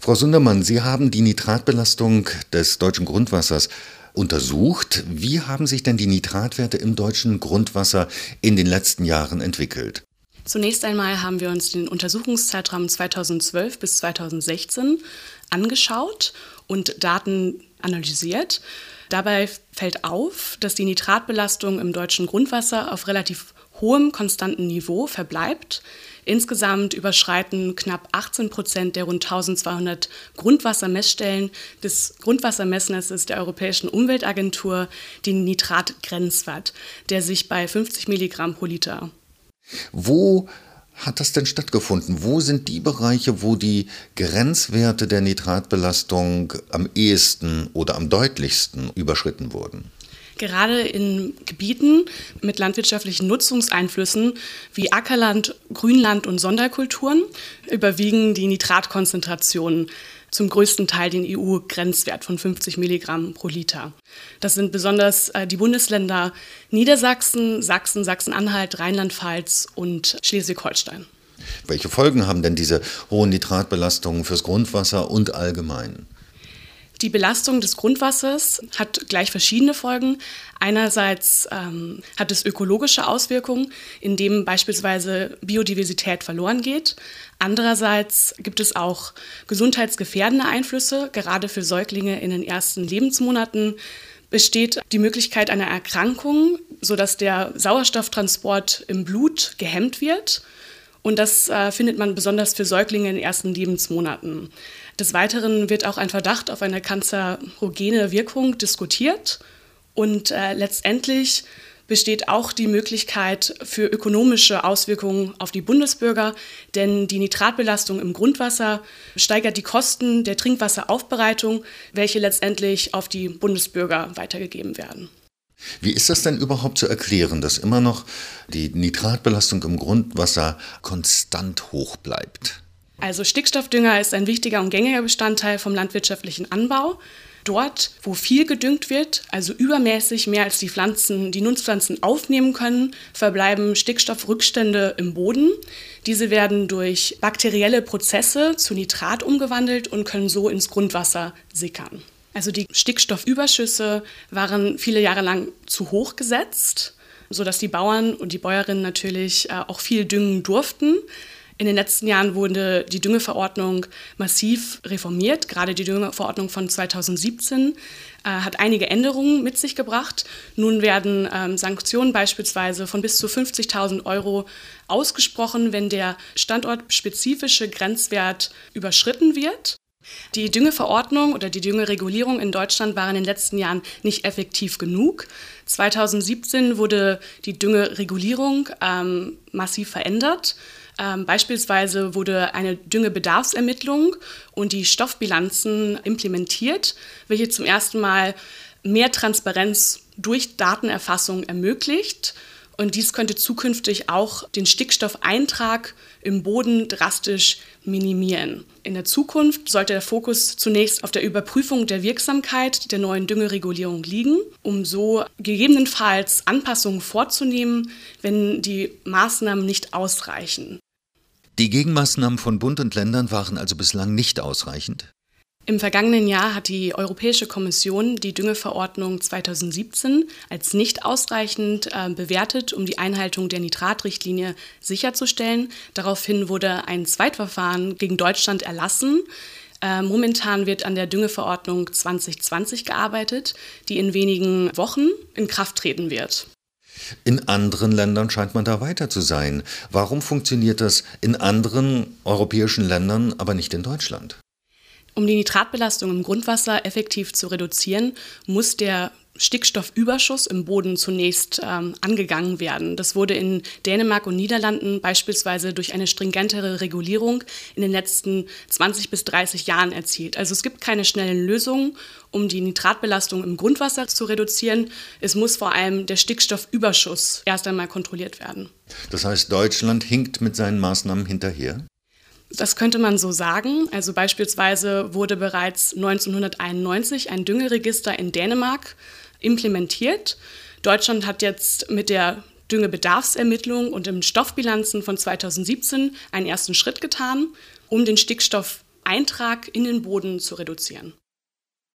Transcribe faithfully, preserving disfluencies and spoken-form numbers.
Frau Sundermann, Sie haben die Nitratbelastung des deutschen Grundwassers untersucht. Wie haben sich denn die Nitratwerte im deutschen Grundwasser in den letzten Jahren entwickelt? Zunächst einmal haben wir uns den Untersuchungszeitraum zweitausendzwölf bis zweitausendsechzehn angeschaut und Daten analysiert. Dabei fällt auf, dass die Nitratbelastung im deutschen Grundwasser auf relativ hohem, konstanten Niveau verbleibt. Insgesamt überschreiten knapp achtzehn Prozent der rund zwölfhundert Grundwassermessstellen des Grundwassermessnetzes der Europäischen Umweltagentur den Nitratgrenzwert, der sich bei fünfzig Milligramm pro Liter. Wo hat das denn stattgefunden? Wo sind die Bereiche, wo die Grenzwerte der Nitratbelastung am ehesten oder am deutlichsten überschritten wurden? Gerade in Gebieten mit landwirtschaftlichen Nutzungseinflüssen wie Ackerland, Grünland und Sonderkulturen überwiegen die Nitratkonzentrationen zum größten Teil den E U-Grenzwert von fünfzig Milligramm pro Liter. Das sind besonders die Bundesländer Niedersachsen, Sachsen, Sachsen-Anhalt, Rheinland-Pfalz und Schleswig-Holstein. Welche Folgen haben denn diese hohen Nitratbelastungen fürs Grundwasser und allgemein? Die Belastung des Grundwassers hat gleich verschiedene Folgen. Einerseits ähm, hat es ökologische Auswirkungen, indem beispielsweise Biodiversität verloren geht. Andererseits gibt es auch gesundheitsgefährdende Einflüsse. Gerade für Säuglinge in den ersten Lebensmonaten besteht die Möglichkeit einer Erkrankung, sodass der Sauerstofftransport im Blut gehemmt wird. Und das äh, findet man besonders für Säuglinge in den ersten Lebensmonaten. Des Weiteren wird auch ein Verdacht auf eine kanzerogene Wirkung diskutiert. Und äh, letztendlich besteht auch die Möglichkeit für ökonomische Auswirkungen auf die Bundesbürger, denn die Nitratbelastung im Grundwasser steigert die Kosten der Trinkwasseraufbereitung, welche letztendlich auf die Bundesbürger weitergegeben werden. Wie ist das denn überhaupt zu erklären, dass immer noch die Nitratbelastung im Grundwasser konstant hoch bleibt? Also Stickstoffdünger ist ein wichtiger und gängiger Bestandteil vom landwirtschaftlichen Anbau. Dort, wo viel gedüngt wird, also übermäßig mehr als die Pflanzen, die Nutzpflanzen aufnehmen können, verbleiben Stickstoffrückstände im Boden. Diese werden durch bakterielle Prozesse zu Nitrat umgewandelt und können so ins Grundwasser sickern. Also die Stickstoffüberschüsse waren viele Jahre lang zu hoch gesetzt, sodass die Bauern und die Bäuerinnen natürlich auch viel düngen durften. In den letzten Jahren wurde die Düngeverordnung massiv reformiert. Gerade die Düngeverordnung von zweitausendsiebzehn äh, hat einige Änderungen mit sich gebracht. Nun werden ähm, Sanktionen beispielsweise von bis zu fünfzigtausend Euro ausgesprochen, wenn der standortspezifische Grenzwert überschritten wird. Die Düngeverordnung oder die Düngeregulierung in Deutschland waren in den letzten Jahren nicht effektiv genug. zweitausendsiebzehn wurde die Düngeregulierung ähm, massiv verändert. Ähm, beispielsweise wurde eine Düngebedarfsermittlung und die Stoffbilanzen implementiert, welche zum ersten Mal mehr Transparenz durch Datenerfassung ermöglicht. Und dies könnte zukünftig auch den Stickstoffeintrag im Boden drastisch minimieren. In der Zukunft sollte der Fokus zunächst auf der Überprüfung der Wirksamkeit der neuen Düngeregulierung liegen, um so gegebenenfalls Anpassungen vorzunehmen, wenn die Maßnahmen nicht ausreichen. Die Gegenmaßnahmen von Bund und Ländern waren also bislang nicht ausreichend? Im vergangenen Jahr hat die Europäische Kommission die Düngeverordnung zweitausendsiebzehn als nicht ausreichend äh, bewertet, um die Einhaltung der Nitratrichtlinie sicherzustellen. Daraufhin wurde ein Zweitverfahren gegen Deutschland erlassen. Äh, momentan wird an der Düngeverordnung zwanzig zwanzig gearbeitet, die in wenigen Wochen in Kraft treten wird. In anderen Ländern scheint man da weiter zu sein. Warum funktioniert das in anderen europäischen Ländern, aber nicht in Deutschland? Um die Nitratbelastung im Grundwasser effektiv zu reduzieren, muss der Stickstoffüberschuss im Boden zunächst ähm, angegangen werden. Das wurde in Dänemark und Niederlanden beispielsweise durch eine stringentere Regulierung in den letzten zwanzig bis dreißig Jahren erzielt. Also es gibt keine schnellen Lösungen, um die Nitratbelastung im Grundwasser zu reduzieren. Es muss vor allem der Stickstoffüberschuss erst einmal kontrolliert werden. Das heißt, Deutschland hinkt mit seinen Maßnahmen hinterher? Das könnte man so sagen. Also beispielsweise wurde bereits neunzehnhunderteinundneunzig ein Düngeregister in Dänemark implementiert. Deutschland hat jetzt mit der Düngebedarfsermittlung und den Stoffbilanzen von zweitausendsiebzehn einen ersten Schritt getan, um den Stickstoff Eintrag in den Boden zu reduzieren.